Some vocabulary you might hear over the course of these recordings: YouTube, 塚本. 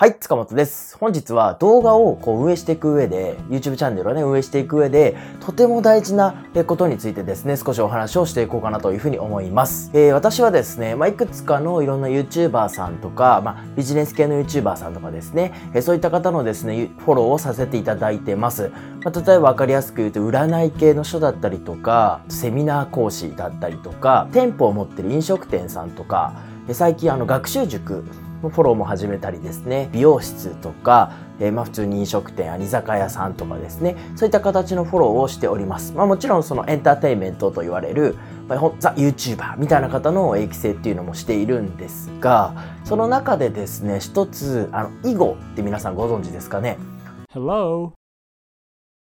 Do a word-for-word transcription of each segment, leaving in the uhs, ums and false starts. はい、塚本です。本日は動画をこう運営していく上で、YouTube チャンネルをね、運営していく上で、とても大事なことについてですね、少しお話をしていこうかなというふうに思います。えー、私はですね、まあ、いくつかのいろんな YouTuber さんとか、まあ、ビジネス系の YouTuber さんとかですね、えー、そういった方のですね、フォローをさせていただいてます。まあ、例えばわかりやすく言うと、占い系の人だったりとか、セミナー講師だったりとか、店舗を持ってる飲食店さんとか、最近あの学習塾、フォローも始めたりですね、美容室とか、えー、まあ普通に飲食店や居酒屋さんとかですね、そういった形のフォローをしております。まあもちろんそのエンターテインメントと言われる、まあ、ザ・YouTuber みたいな方の育成っていうのもしているんですが、その中でですね、一つ、あの、囲碁って皆さんご存知ですかね。Hello。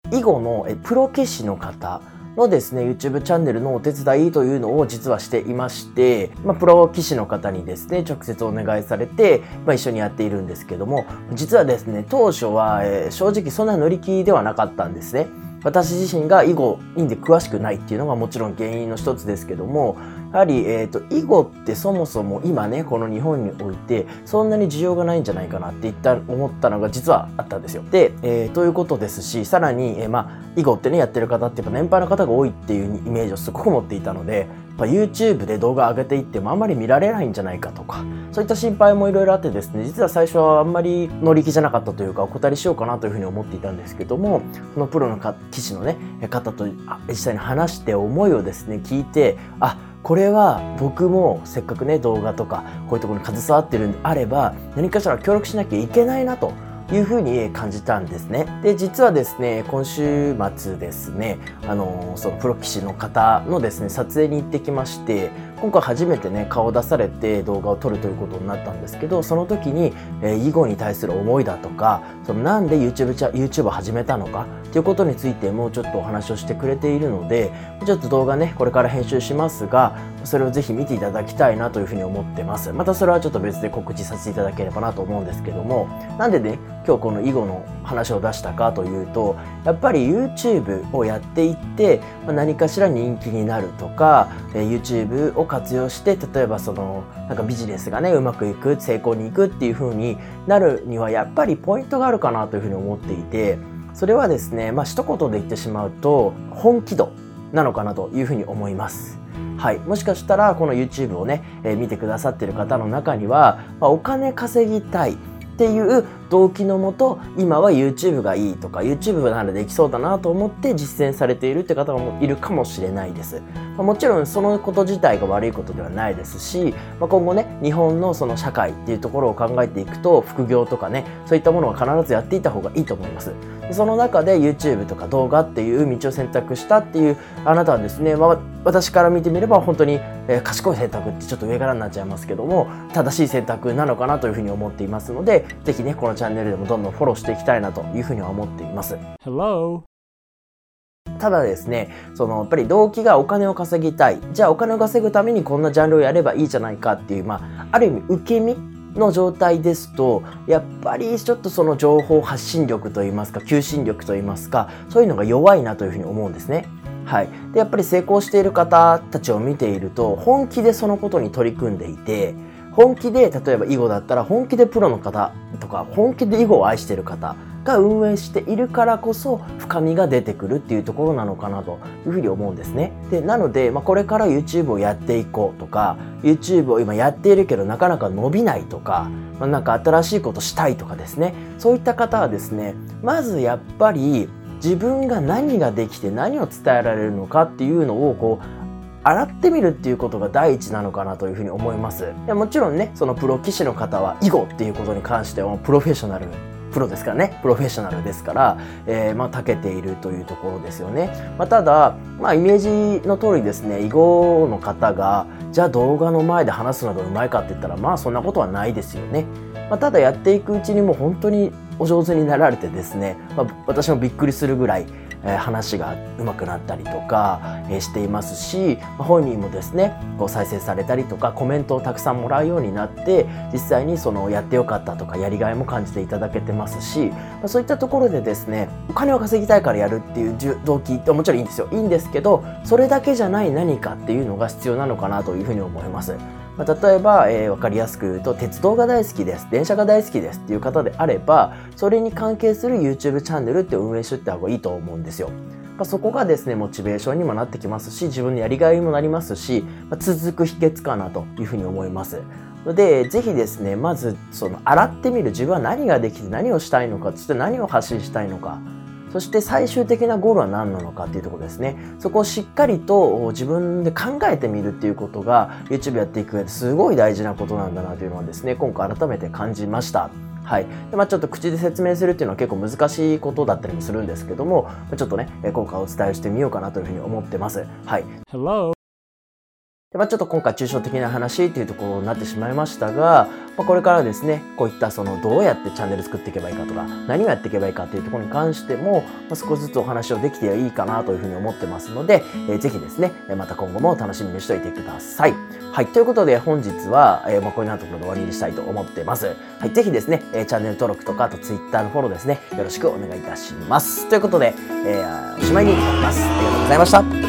囲碁のプロ棋士の方のですね、YouTube チャンネルのお手伝いというのを実はしていまして、まあ、プロ棋士の方にですね、直接お願いされて、まあ、一緒にやっているんですけども、実はですね、当初は、えー、正直そんな乗り気ではなかったんですね。私自身が囲碁にで詳しくないっていうのがもちろん原因の一つですけども、やはり、えーと、囲碁ってそもそも今ね、この日本においてそんなに需要がないんじゃないかなっていった思ったのが実はあったんですよ。で、えー、ということですし、さらに、えー、まあ、囲碁ってね、やってる方ってやっぱ年配の方が多いっていうイメージをすごく持っていたので、やっぱ YouTube で動画上げていってもあんまり見られないんじゃないかとか、そういった心配もいろいろあってですね、実は最初はあんまり乗り気じゃなかったというか、お断りしようかなというふうに思っていたんですけども、このプロの棋士のね方と実際に話して思いをですね聞いて、あ、これは僕もせっかくね動画とかこういうところに携わってるんであれば、何かしら協力しなきゃいけないなというふうに感じたんですね。で、実はですね、今週末ですね、あのそのプロ棋士の方のですね撮影に行ってきまして、今回初めてね顔を出されて動画を撮るということになったんですけど、その時に、えー、囲碁に対する思いだとか、そのなんで YouTube, YouTube を始めたのかということについてもうちょっとお話をしてくれているので、ちょっと動画ねこれから編集しますが、それをぜひ見ていただきたいなというふうに思ってます。またそれはちょっと別で告知させていただければなと思うんですけども、なんでね今日この囲碁の話を出したかというと、やっぱり YouTube をやっていって何かしら人気になるとか、 YouTube を活用して例えばそのなんかビジネスがねうまくいく、成功にいくっていう風になるにはやっぱりポイントがあるかなという風に思っていて、それはですね、まあ一言で言ってしまうと本気度なのかなという風に思います。はい、もしかしたらこの YouTube をね、えー、見てくださってる方の中には、まあ、お金稼ぎたいっていう動機のもと、今は YouTube がいいとか YouTube ならできそうだなと思って実践されているって方もいるかもしれないです。もちろんそのこと自体が悪いことではないですし、今後ね日本のその社会っていうところを考えていくと、副業とかねそういったものは必ずやっていた方がいいと思います。その中で YouTube とか動画っていう道を選択したっていうあなたはですね、まあ、私から見てみれば本当に賢い選択ってちょっと上からになっちゃいますけども、正しい選択なのかなというふうに思っていますので、ぜひねこのチャンネルでもどんどんフォローしていきたいなというふうには思っています。 Hello。ただですね、そのやっぱり動機がお金を稼ぎたい、じゃあお金を稼ぐためにこんなジャンルをやればいいじゃないかっていう、まあ、ある意味受け身の状態ですと、やっぱりちょっとその情報発信力といいますか、求心力といいますか、そういうのが弱いなというふうに思うんですね。はい、でやっぱり成功している方たちを見ていると、本気でそのことに取り組んでいて、本気で例えば囲碁だったら本気でプロの方とか本気で囲碁を愛している方が運営しているからこそ深みが出てくるっていうところなのかなというふうに思うんですね。でなので、まあ、これから YouTube をやっていこうとか、 YouTube を今やっているけどなかなか伸びないとか、まあ、なんか新しいことしたいとかですね、そういった方はですね、まずやっぱり自分が何ができて何を伝えられるのかっていうのをこう洗ってみるっていうことが第一なのかなというふうに思います。もちろんね、そのプロ棋士の方は囲碁っていうことに関してはプロフェッショナル、プロですからね、プロフェッショナルですから、えー、まあ長けているというところですよね。まあ、ただ、まあ、イメージの通りですね、囲碁の方がじゃあ動画の前で話すのがうまいかって言ったら、まあそんなことはないですよね。まあ、ただやっていくうちにもう本当にお上手になられてですね、まあ、私もびっくりするぐらい話が上手くなったりとかしていますし、本人もですねこう再生されたりとかコメントをたくさんもらうようになって、実際にそのやってよかったとかやりがいも感じていただけてますし、そういったところでですね、お金を稼ぎたいからやるっていう動機ってもちろんいいんですよ、いいんですけど、それだけじゃない何かっていうのが必要なのかなというふうに思います。まあ、例えば、えー、分かりやすく言うと鉄道が大好きです、電車が大好きですっていう方であれば、それに関係する YouTube チャンネルって運営していった方がいいと思うんですよ。まあ、そこがですね、モチベーションにもなってきますし、自分のやりがいにもなりますし、まあ、続く秘訣かなというふうに思います。ので、ぜひですね、まずその洗ってみる、自分は何ができて何をしたいのか、そして何を発信したいのか。そして最終的なゴールは何なのかっていうところですね。そこをしっかりと自分で考えてみるっていうことが YouTube やっていく上ですごい大事なことなんだなというのはですね、今回改めて感じました。はい。で、まあ、ちょっと口で説明するっていうのは結構難しいことだったりもするんですけども、ちょっとね、今回お伝えしてみようかなというふうに思ってます。はい。Hello。で、まあ、ちょっと今回抽象的な話っていうところになってしまいましたが、まあ、これからですね、こういったそのどうやってチャンネル作っていけばいいかとか、何をやっていけばいいかっていうところに関しても、まあ、少しずつお話をできてはいいかなというふうに思ってますので、えー、ぜひですね、また今後も楽しみにしておいてください。はい、ということで本日は、えー、まあこういうようなところで終わりにしたいと思ってます。はい、ぜひですね、えー、チャンネル登録とか、あと Twitter のフォローですね、よろしくお願いいたします。ということで、えー、おしまいになります。ありがとうございました。